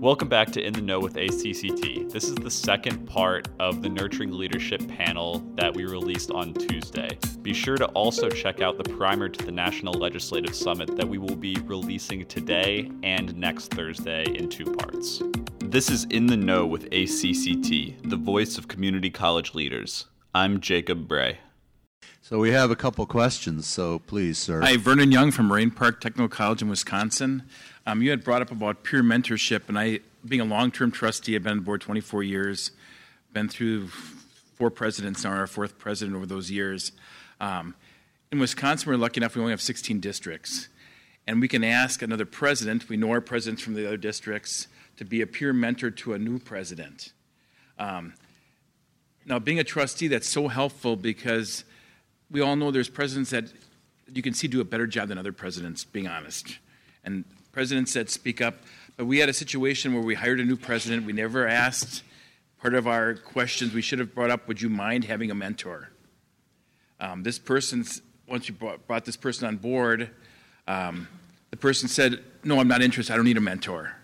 Welcome back to In the Know with ACCT. This is the second part of the Nurturing Leadership panel that we released on Tuesday. Be sure to also check out the primer to the National Legislative Summit that we will be releasing today and next Thursday in two parts. This is In the Know with ACCT, the voice of community college leaders. I'm Jacob Bray. So we have a couple questions, so please, sir. Hi, Vernon Young from Moraine Park Technical College in Wisconsin. You had brought up about peer mentorship, and I, being a long-term trustee, I've been on the board 24 years, been through four presidents, now our fourth president over those years. In Wisconsin, we're lucky enough we only have 16 districts, and we can ask another president, we know our presidents from the other districts, to be a peer mentor to a new president. Now, being a trustee, that's so helpful because we all know there's presidents that you can see do a better job than other presidents, being honest, and presidents that speak up. But we had a situation where we hired a new president. We never asked part of our questions we should have brought up, would you mind having a mentor? This person's, once you brought this person on board, the person said, no, I'm not interested. I don't need a mentor.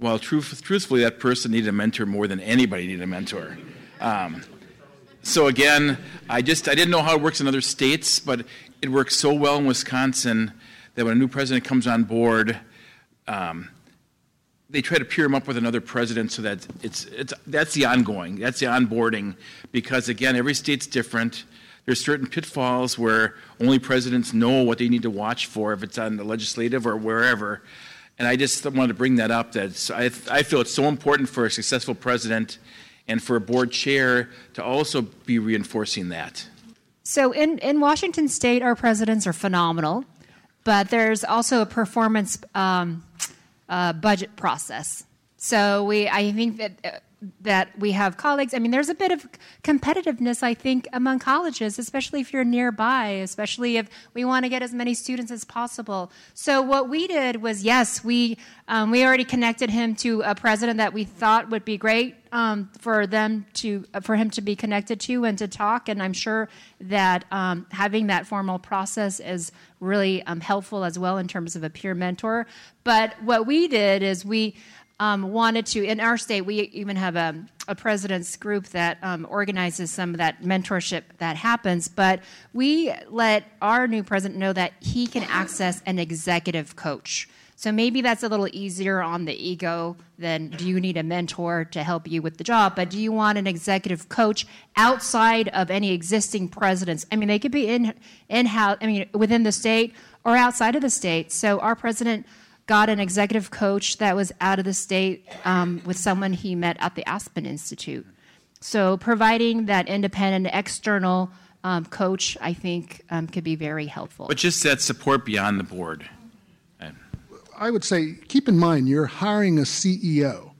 Well, truthfully, that person needed a mentor more than anybody needed a mentor. So again, I didn't know how it works in other states, but it works so well in Wisconsin that when a new president comes on board, they try to pair him up with another president so that that's the onboarding, because again, every state's different. There's certain pitfalls where only presidents know what they need to watch for, if it's on the legislative or wherever. And I just wanted to bring that up, that I feel it's so important for a successful president and for a board chair to also be reinforcing that. So in Washington State, our presidents are phenomenal, but there's also a performance budget process. So I think that we have colleagues. I mean, there's a bit of competitiveness, I think, among colleges, especially if you're nearby, especially if we want to get as many students as possible. So what we did was, yes, we already connected him to a president that we thought would be great for him to be connected to and to talk. And I'm sure that having that formal process is really helpful as well in terms of a peer mentor. But what we did is we wanted to, in our state, we even have a president's group that organizes some of that mentorship that happens, but we let our new president know that he can access an executive coach. So maybe that's a little easier on the ego than, do you need a mentor to help you with the job, but do you want an executive coach outside of any existing presidents? I mean, they could be in-house, I mean, within the state or outside of the state. So our president got an executive coach that was out of the state with someone he met at the Aspen Institute. So providing that independent, external coach, I think, could be very helpful. But just that support beyond the board. I would say, keep in mind, you're hiring a CEO,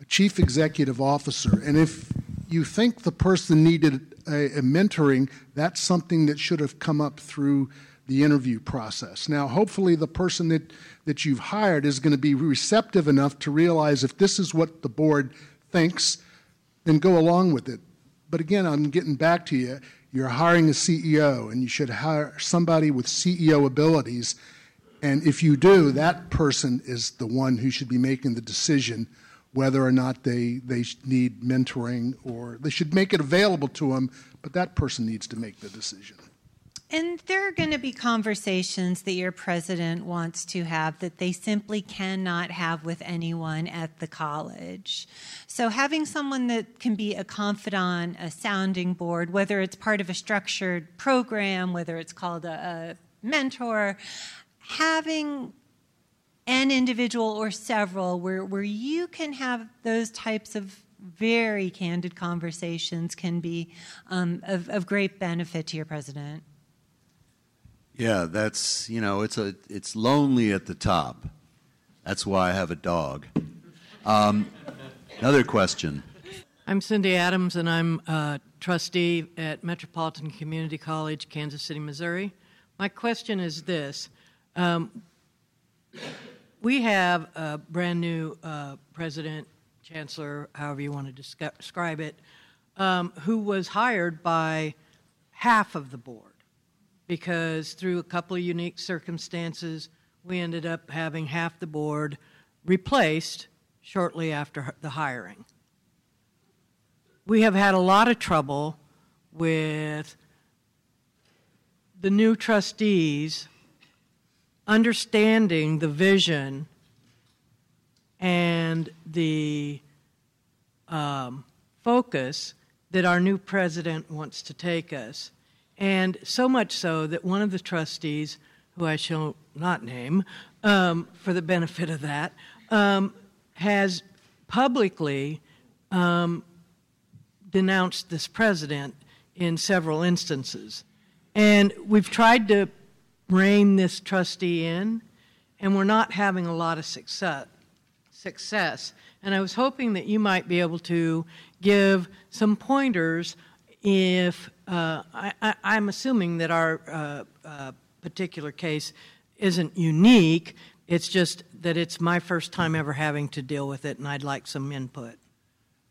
a chief executive officer, and if you think the person needed a mentoring, that's something that should have come up through the interview process. Now, hopefully the person that you've hired is going to be receptive enough to realize if this is what the board thinks, then go along with it. But again, I'm getting back to you. You're hiring a CEO, and you should hire somebody with CEO abilities. And if you do, that person is the one who should be making the decision whether or not they need mentoring, or they should make it available to them, but that person needs to make the decision. And there are going to be conversations that your president wants to have that they simply cannot have with anyone at the college. So having someone that can be a confidant, a sounding board, whether it's part of a structured program, whether it's called a mentor, having an individual or several where you can have those types of very candid conversations can be of great benefit to your president. Yeah, that's, you know, it's lonely at the top. That's why I have a dog. Another question. I'm Cindy Adams, and I'm a trustee at Metropolitan Community College, Kansas City, Missouri. My question is this. We have a brand new president, chancellor, however you want to describe it, who was hired by half of the board, because through a couple of unique circumstances, we ended up having half the board replaced shortly after the hiring. We have had a lot of trouble with the new trustees understanding the vision and the focus that our new president wants to take us. And so much so that one of the trustees, who I shall not name for the benefit of that, has publicly denounced this president in several instances. And we've tried to rein this trustee in, and we're not having a lot of success. And I was hoping that you might be able to give some pointers if I'm assuming that our particular case isn't unique. It's just that it's my first time ever having to deal with it, and I'd like some input.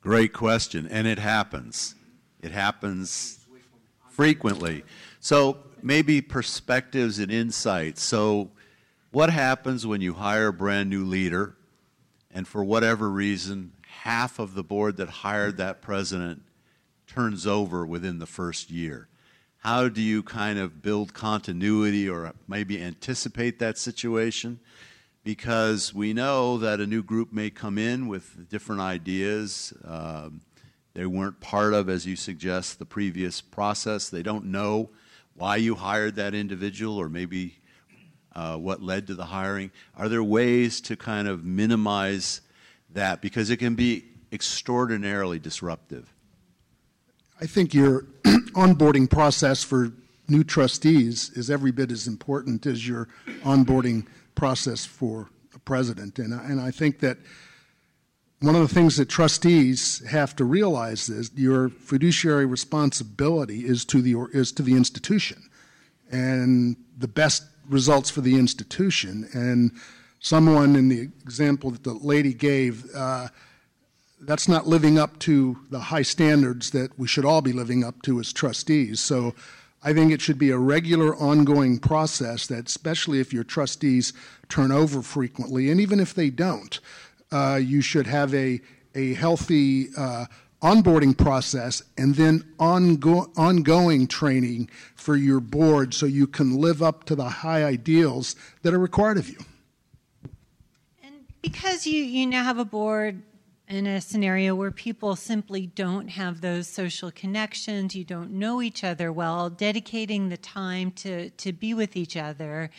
Great question, and it happens. It happens frequently. So maybe perspectives and insights. So what happens when you hire a brand new leader, and for whatever reason, half of the board that hired that president turns over within the first year? How do you kind of build continuity or maybe anticipate that situation? Because we know that a new group may come in with different ideas. They weren't part of, as you suggest, the previous process. They don't know why you hired that individual or maybe what led to the hiring. Are there ways to kind of minimize that? Because it can be extraordinarily disruptive. I think your onboarding process for new trustees is every bit as important as your onboarding process for a president. And I think that one of the things that trustees have to realize is your fiduciary responsibility is to the institution and the best results for the institution. And someone in the example that the lady gave, that's not living up to the high standards that we should all be living up to as trustees. So I think it should be a regular ongoing process that, especially if your trustees turn over frequently, and even if they don't, you should have a healthy onboarding process and then ongoing training for your board so you can live up to the high ideals that are required of you. And because you now have a board in a scenario where people simply don't have those social connections, you don't know each other well, dedicating the time to be with each other,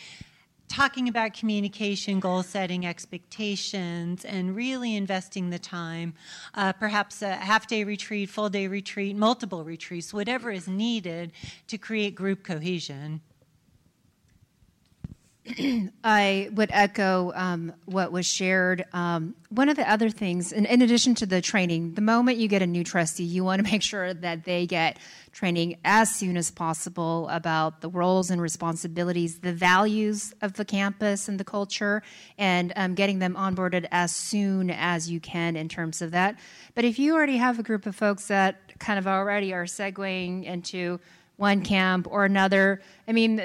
talking about communication, goal setting, expectations, and really investing the time, perhaps a half-day retreat, full-day retreat, multiple retreats, whatever is needed to create group cohesion. I would echo what was shared. One of the other things, in addition to the training, the moment you get a new trustee, you want to make sure that they get training as soon as possible about the roles and responsibilities, the values of the campus and the culture, and getting them onboarded as soon as you can in terms of that. But if you already have a group of folks that kind of already are segueing into one camp or another, I mean,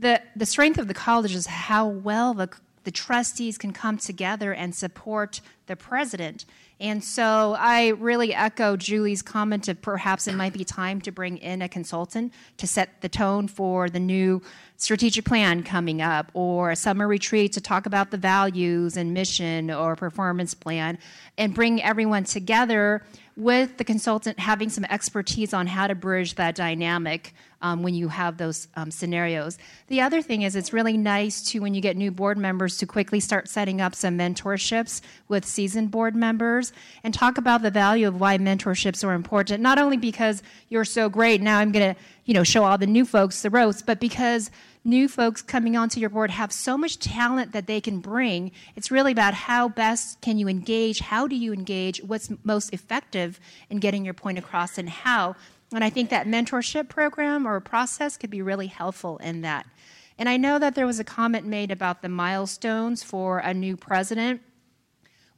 The strength of the college is how well the trustees can come together and support the president. And so I really echo Julie's comment of perhaps it might be time to bring in a consultant to set the tone for the new strategic plan coming up, or a summer retreat to talk about the values and mission or performance plan, and bring everyone together with the consultant having some expertise on how to bridge that dynamic when you have those scenarios. The other thing is it's really nice to, when you get new board members, to quickly start setting up some mentorships with seasoned board members and talk about the value of why mentorships are important, not only because you're so great, now I'm going to show all the new folks the ropes, but because new folks coming onto your board have so much talent that they can bring. It's really about how best can you engage, how do you engage, what's most effective in getting your point across and how. And I think that mentorship program or process could be really helpful in that. And I know that there was a comment made about the milestones for a new president.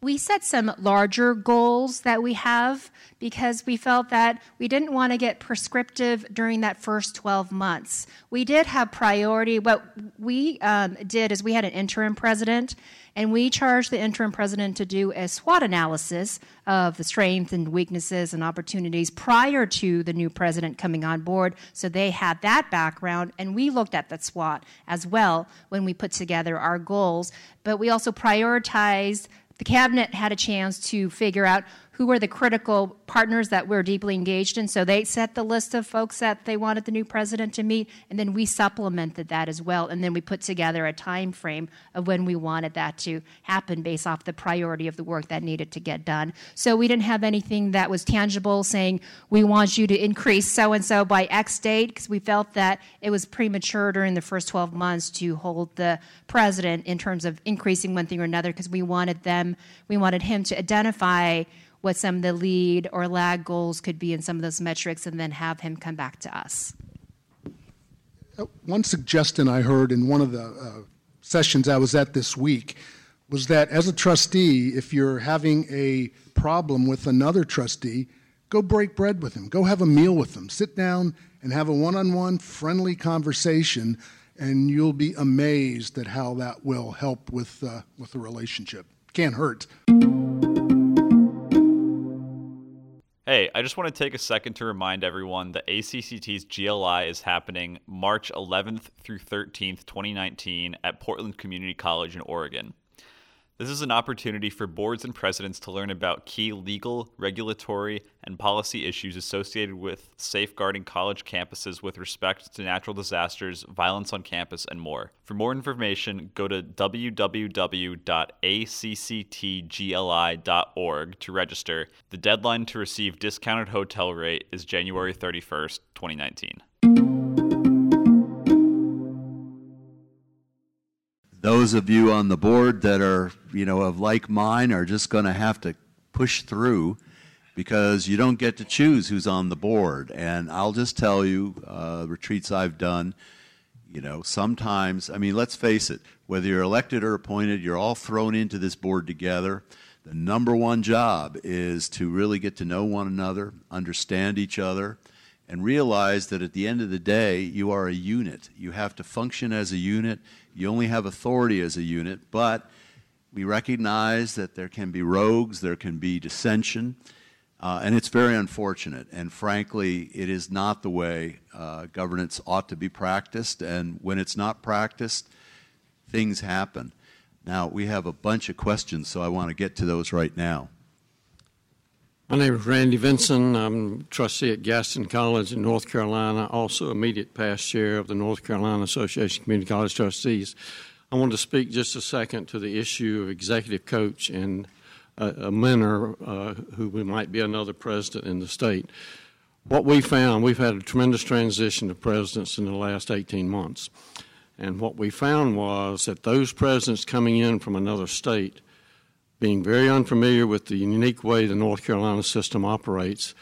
we set some larger goals that we have because we felt that we didn't want to get prescriptive during that first 12 months. We did have priority. What we did is we had an interim president, and we charged the interim president to do a SWOT analysis of the strengths and weaknesses and opportunities prior to the new president coming on board, so they had that background, and we looked at that SWOT as well when we put together our goals. But we also prioritized. The cabinet had a chance to figure out who were the critical partners that we're deeply engaged in, so they set the list of folks that they wanted the new president to meet, and then we supplemented that as well, and then we put together a time frame of when we wanted that to happen based off the priority of the work that needed to get done. So we didn't have anything that was tangible saying, we want you to increase so-and-so by X date, because we felt that it was premature during the first 12 months to hold the president in terms of increasing one thing or another, because we wanted him to identify what some of the lead or lag goals could be in some of those metrics, and then have him come back to us. One suggestion I heard in one of the sessions I was at this week was that as a trustee, if you're having a problem with another trustee, go break bread with him, go have a meal with him, sit down and have a one-on-one friendly conversation, and you'll be amazed at how that will help with the relationship. Can't hurt. Hey, I just want to take a second to remind everyone that ACCT's GLI is happening March 11th through 13th, 2019 at Portland Community College in Oregon. This is an opportunity for boards and presidents to learn about key legal, regulatory, and policy issues associated with safeguarding college campuses with respect to natural disasters, violence on campus, and more. For more information, go to www.acctgli.org to register. The deadline to receive discounted hotel rate is January 31st, 2019. Those of you on the board that are, of like mine are just going to have to push through, because you don't get to choose who's on the board. And I'll just tell you, retreats I've done, sometimes, let's face it, whether you're elected or appointed, you're all thrown into this board together. The number one job is to really get to know one another, understand each other, and realize that at the end of the day, you are a unit. You have to function as a unit. You only have authority as a unit, but we recognize that there can be rogues, there can be dissension, and it's very unfortunate. And frankly, it is not the way governance ought to be practiced, and when it's not practiced, things happen. Now, we have a bunch of questions, so I want to get to those right now. My name is Randy Vinson. I'm a trustee at Gaston College in North Carolina, also immediate past chair of the North Carolina Association of Community College Trustees. I wanted to speak just a second to the issue of executive coach and a mentor who might be another president in the state. What we found, we've had a tremendous transition of presidents in the last 18 months. And what we found was that those presidents coming in from another state, being very unfamiliar with the unique way the North Carolina system operates,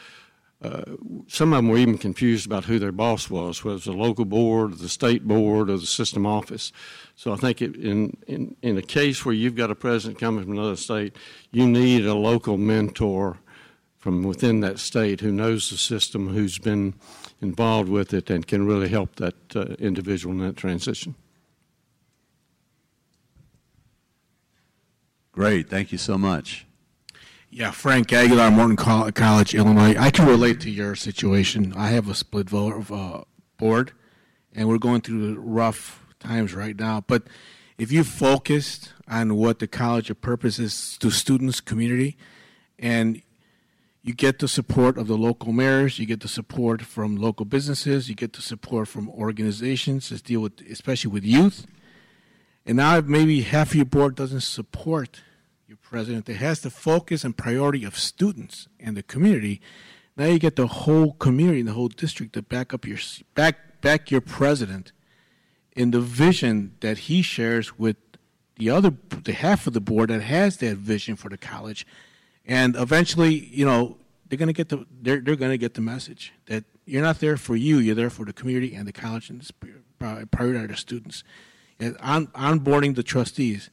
some of them were even confused about who their boss was, whether it was the local board, the state board, or the system office. So I think in a case where you've got a president coming from another state, you need a local mentor from within that state who knows the system, who's been involved with it, and can really help that individual in that transition. Great. Thank you so much. Yeah, Frank Aguilar, Morton College, Illinois. I can relate to your situation. I have a split vote board, and we're going through rough times right now. But if you focused on what the college of purpose is to students, community, and you get the support of the local mayors, you get the support from local businesses, you get the support from organizations that deal with, especially with youth. And now maybe half of your board doesn't support your president that has the focus and priority of students and the community. Now you get the whole community and the whole district to back your president in the vision that he shares with the half of the board that has that vision for the college. And eventually, they're going to get the message that you're not there for you, you're there for the community and the college and the priority of the students. And onboarding the trustees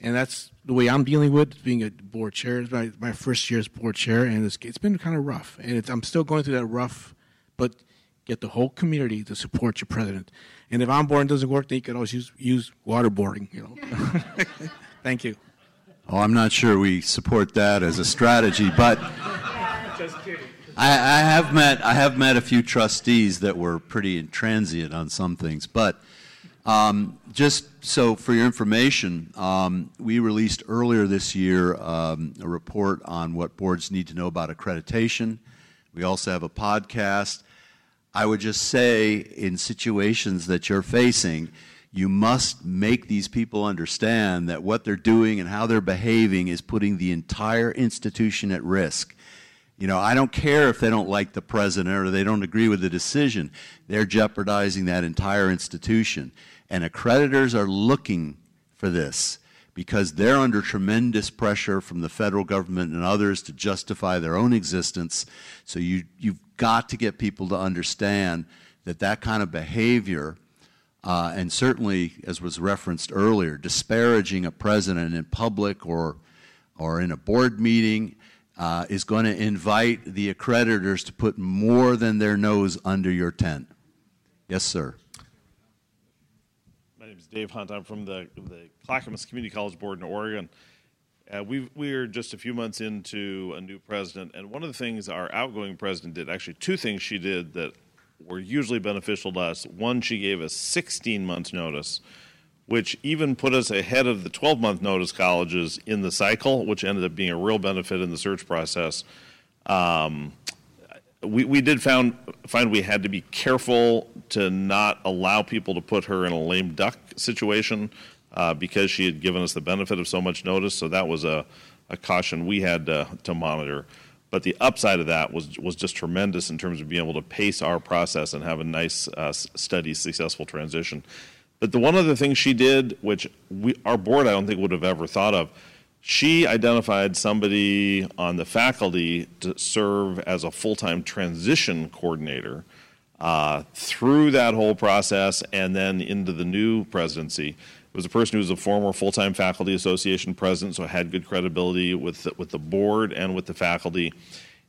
And that's the way I'm dealing with being a board chair. It's my first year as board chair, and it's been kind of rough. And I'm still going through that rough, but get the whole community to support your president. And if onboarding doesn't work, then you can always use waterboarding. You know. Thank you. Oh, I'm not sure we support that as a strategy, but just kidding. I have met a few trustees that were pretty intransigent on some things, but. Just so for your information, we released earlier this year a report on what boards need to know about accreditation. We also have a podcast. I would just say, in situations that you're facing, you must make these people understand that what they're doing and how they're behaving is putting the entire institution at risk. You know, I don't care if they don't like the president or they don't agree with the decision. They're jeopardizing that entire institution. And accreditors are looking for this because they're under tremendous pressure from the federal government and others to justify their own existence. So you've got to get people to understand that kind of behavior, and certainly, as was referenced earlier, disparaging a president in public or in a board meeting, is going to invite the accreditors to put more than their nose under your tent. Yes, sir. My name is Dave Hunt. I'm from the Clackamas Community College Board in Oregon. We're just a few months into a new president, and one of the things our outgoing president did, actually two things she did that were usually beneficial to us. One, she gave us 16 months notice, which even put us ahead of the 12-month notice colleges in the cycle, which ended up being a real benefit in the search process. We did find we had to be careful to not allow people to put her in a lame duck situation because she had given us the benefit of so much notice, so that was a caution we had to monitor. But the upside of that was just tremendous in terms of being able to pace our process and have a nice, steady, successful transition. But the one other thing she did, which our board I don't think would have ever thought of, she identified somebody on the faculty to serve as a full-time transition coordinator through that whole process and then into the new presidency. It was a person who was a former full-time faculty association president, so had good credibility with the board and with the faculty,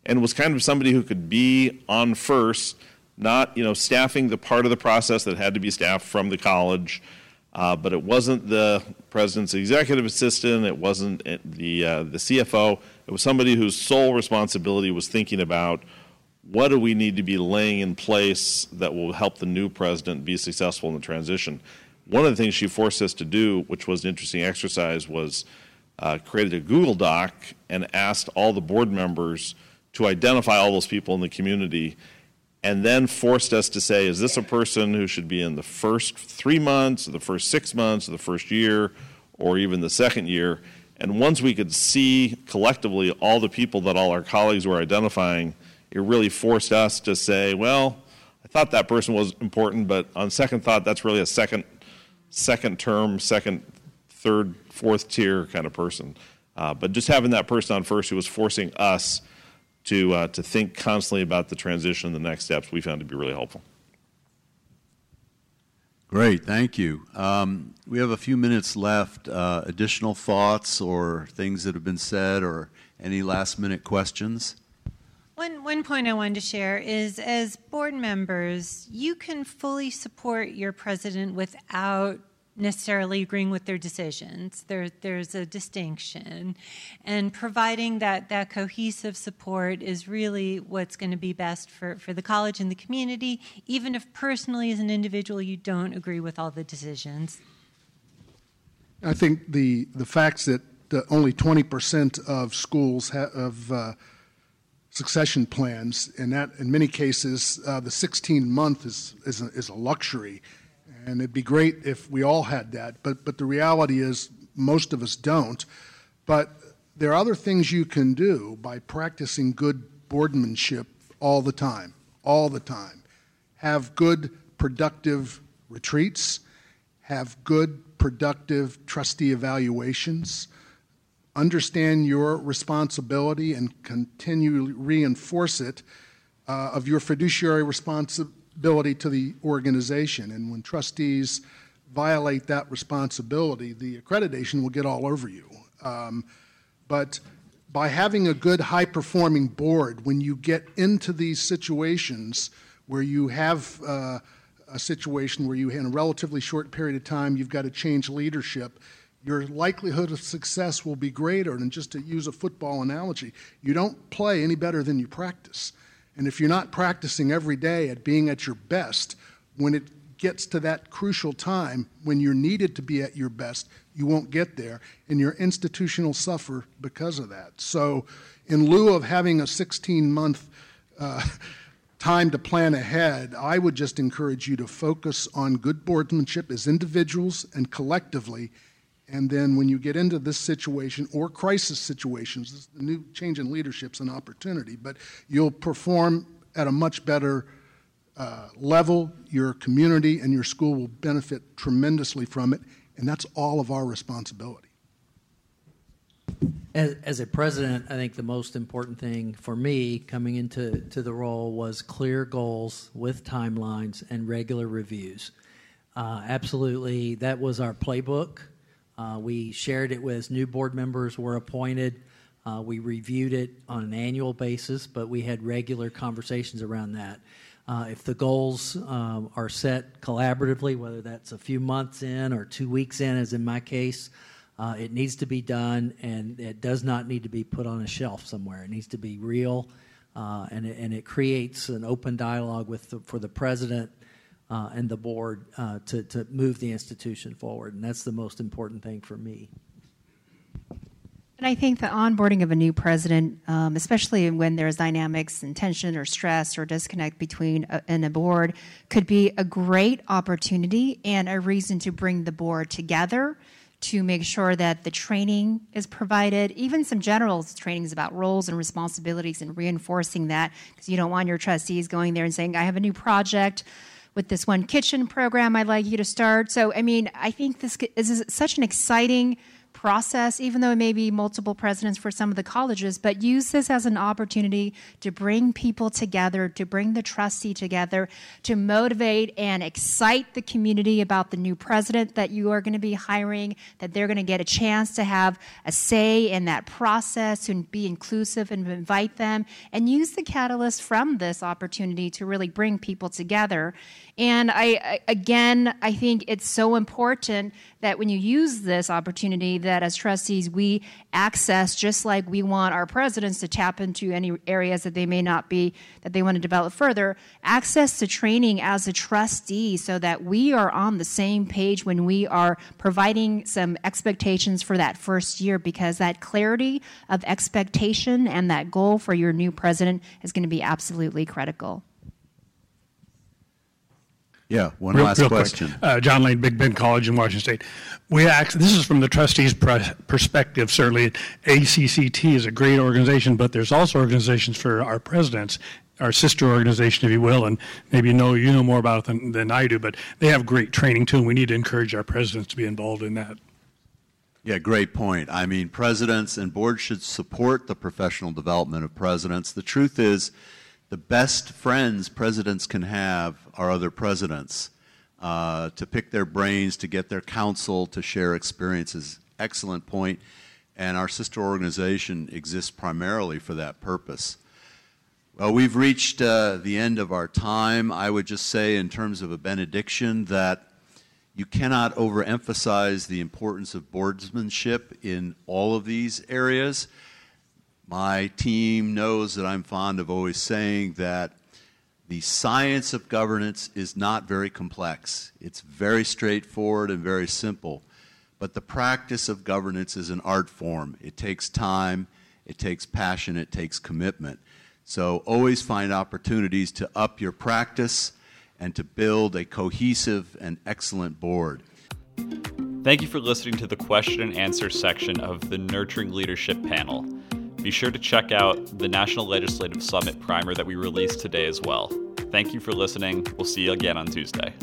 and was kind of somebody who could be on first, not, you know, staffing the part of the process that had to be staffed from the college, but it wasn't the president's executive assistant, it wasn't the CFO, it was somebody whose sole responsibility was thinking about what do we need to be laying in place that will help the new president be successful in the transition. One of the things she forced us to do, which was an interesting exercise, was created a Google Doc and asked all the board members to identify all those people in the community, and then forced us to say, is this a person who should be in the first 3 months, or the first 6 months, or the first year, or even the second year? And once we could see collectively all the people that all our colleagues were identifying, it really forced us to say, well, I thought that person was important, but on second thought, that's really a second term, second, third, fourth tier kind of person. But just having that person on first who was forcing us to think constantly about the transition and the next steps, we found to be really helpful. Great, thank you. We have a few minutes left. Additional thoughts or things that have been said or any last minute questions? One point I wanted to share is, as board members, you can fully support your president without necessarily agreeing with their decisions. There's a distinction. And providing that cohesive support is really what's going to be best for the college and the community, even if personally as an individual you don't agree with all the decisions. I think the facts that only 20% of schools have succession plans, and that in many cases the 16-month is a luxury. And it'd be great if we all had that, but the reality is most of us don't. But there are other things you can do by practicing good boardmanship all the time. Have good, productive retreats. Have good, productive trustee evaluations. Understand your responsibility and continually reinforce it of your fiduciary responsibility to the organization. And when trustees violate that responsibility, the accreditation will get all over you. But by having a good, high-performing board, when you get into these situations where you have a situation where you, in a relatively short period of time, you've got to change leadership, your likelihood of success will be greater. And just to use a football analogy, you don't play any better than you practice. And if you're not practicing every day at being at your best, when it gets to that crucial time when you're needed to be at your best, you won't get there, and your institution will suffer because of that. So in lieu of having a 16-month time to plan ahead, I would just encourage you to focus on good boardmanship as individuals and collectively, and then when you get into this situation or crisis situations, the new change in leadership is an opportunity, but you'll perform at a much better level. Your community and your school will benefit tremendously from it, and that's all of our responsibility. As a president, I think the most important thing for me coming into the role was clear goals with timelines and regular reviews. Absolutely, that was our playbook. We shared it with new board members were appointed. We reviewed it on an annual basis, but we had regular conversations around that. If the goals are set collaboratively, whether that's a few months in or 2 weeks in, as in my case, it needs to be done, and it does not need to be put on a shelf somewhere. It needs to be real, and it creates an open dialogue with for the president and the board to move the institution forward, and that's the most important thing for me. And I think the onboarding of a new president, especially when there's dynamics and tension or stress or disconnect between a board, could be a great opportunity and a reason to bring the board together to make sure that the training is provided, even some general trainings about roles and responsibilities and reinforcing that, because you don't want your trustees going there and saying, I have a new project with this one kitchen program I'd like you to start. So, I mean, I think this is such an exciting process, even though it may be multiple presidents for some of the colleges, but use this as an opportunity to bring people together, to bring the trustee together, to motivate and excite the community about the new president that you are going to be hiring, that they're going to get a chance to have a say in that process and be inclusive and invite them, and use the catalyst from this opportunity to really bring people together. And I think it's so important that when you use this opportunity that as trustees we access, just like we want our presidents to tap into any areas that they may not be, that they want to develop further, access to training as a trustee so that we are on the same page when we are providing some expectations for that first year, because that clarity of expectation and that goal for your new president is going to be absolutely critical. Yeah, one last question. John Lane, Big Bend College in Washington State. This is from the trustees' perspective, certainly. ACCT is a great organization, but there's also organizations for our presidents, our sister organization, if you will, and maybe you know more about it than I do, but they have great training, too, and we need to encourage our presidents to be involved in that. Yeah, great point. I mean, presidents and boards should support the professional development of presidents. The truth is, the best friends presidents can have are other presidents, to pick their brains, to get their counsel, to share experiences. Excellent point. And our sister organization exists primarily for that purpose. Well, we've reached the end of our time. I would just say, in terms of a benediction, that you cannot overemphasize the importance of boardsmanship in all of these areas. My team knows that I'm fond of always saying that the science of governance is not very complex. It's very straightforward and very simple. But the practice of governance is an art form. It takes time, it takes passion, it takes commitment. So always find opportunities to up your practice and to build a cohesive and excellent board. Thank you for listening to the question and answer section of the Nurturing Leadership panel. Be sure to check out the National Legislative Summit primer that we released today as well. Thank you for listening. We'll see you again on Tuesday.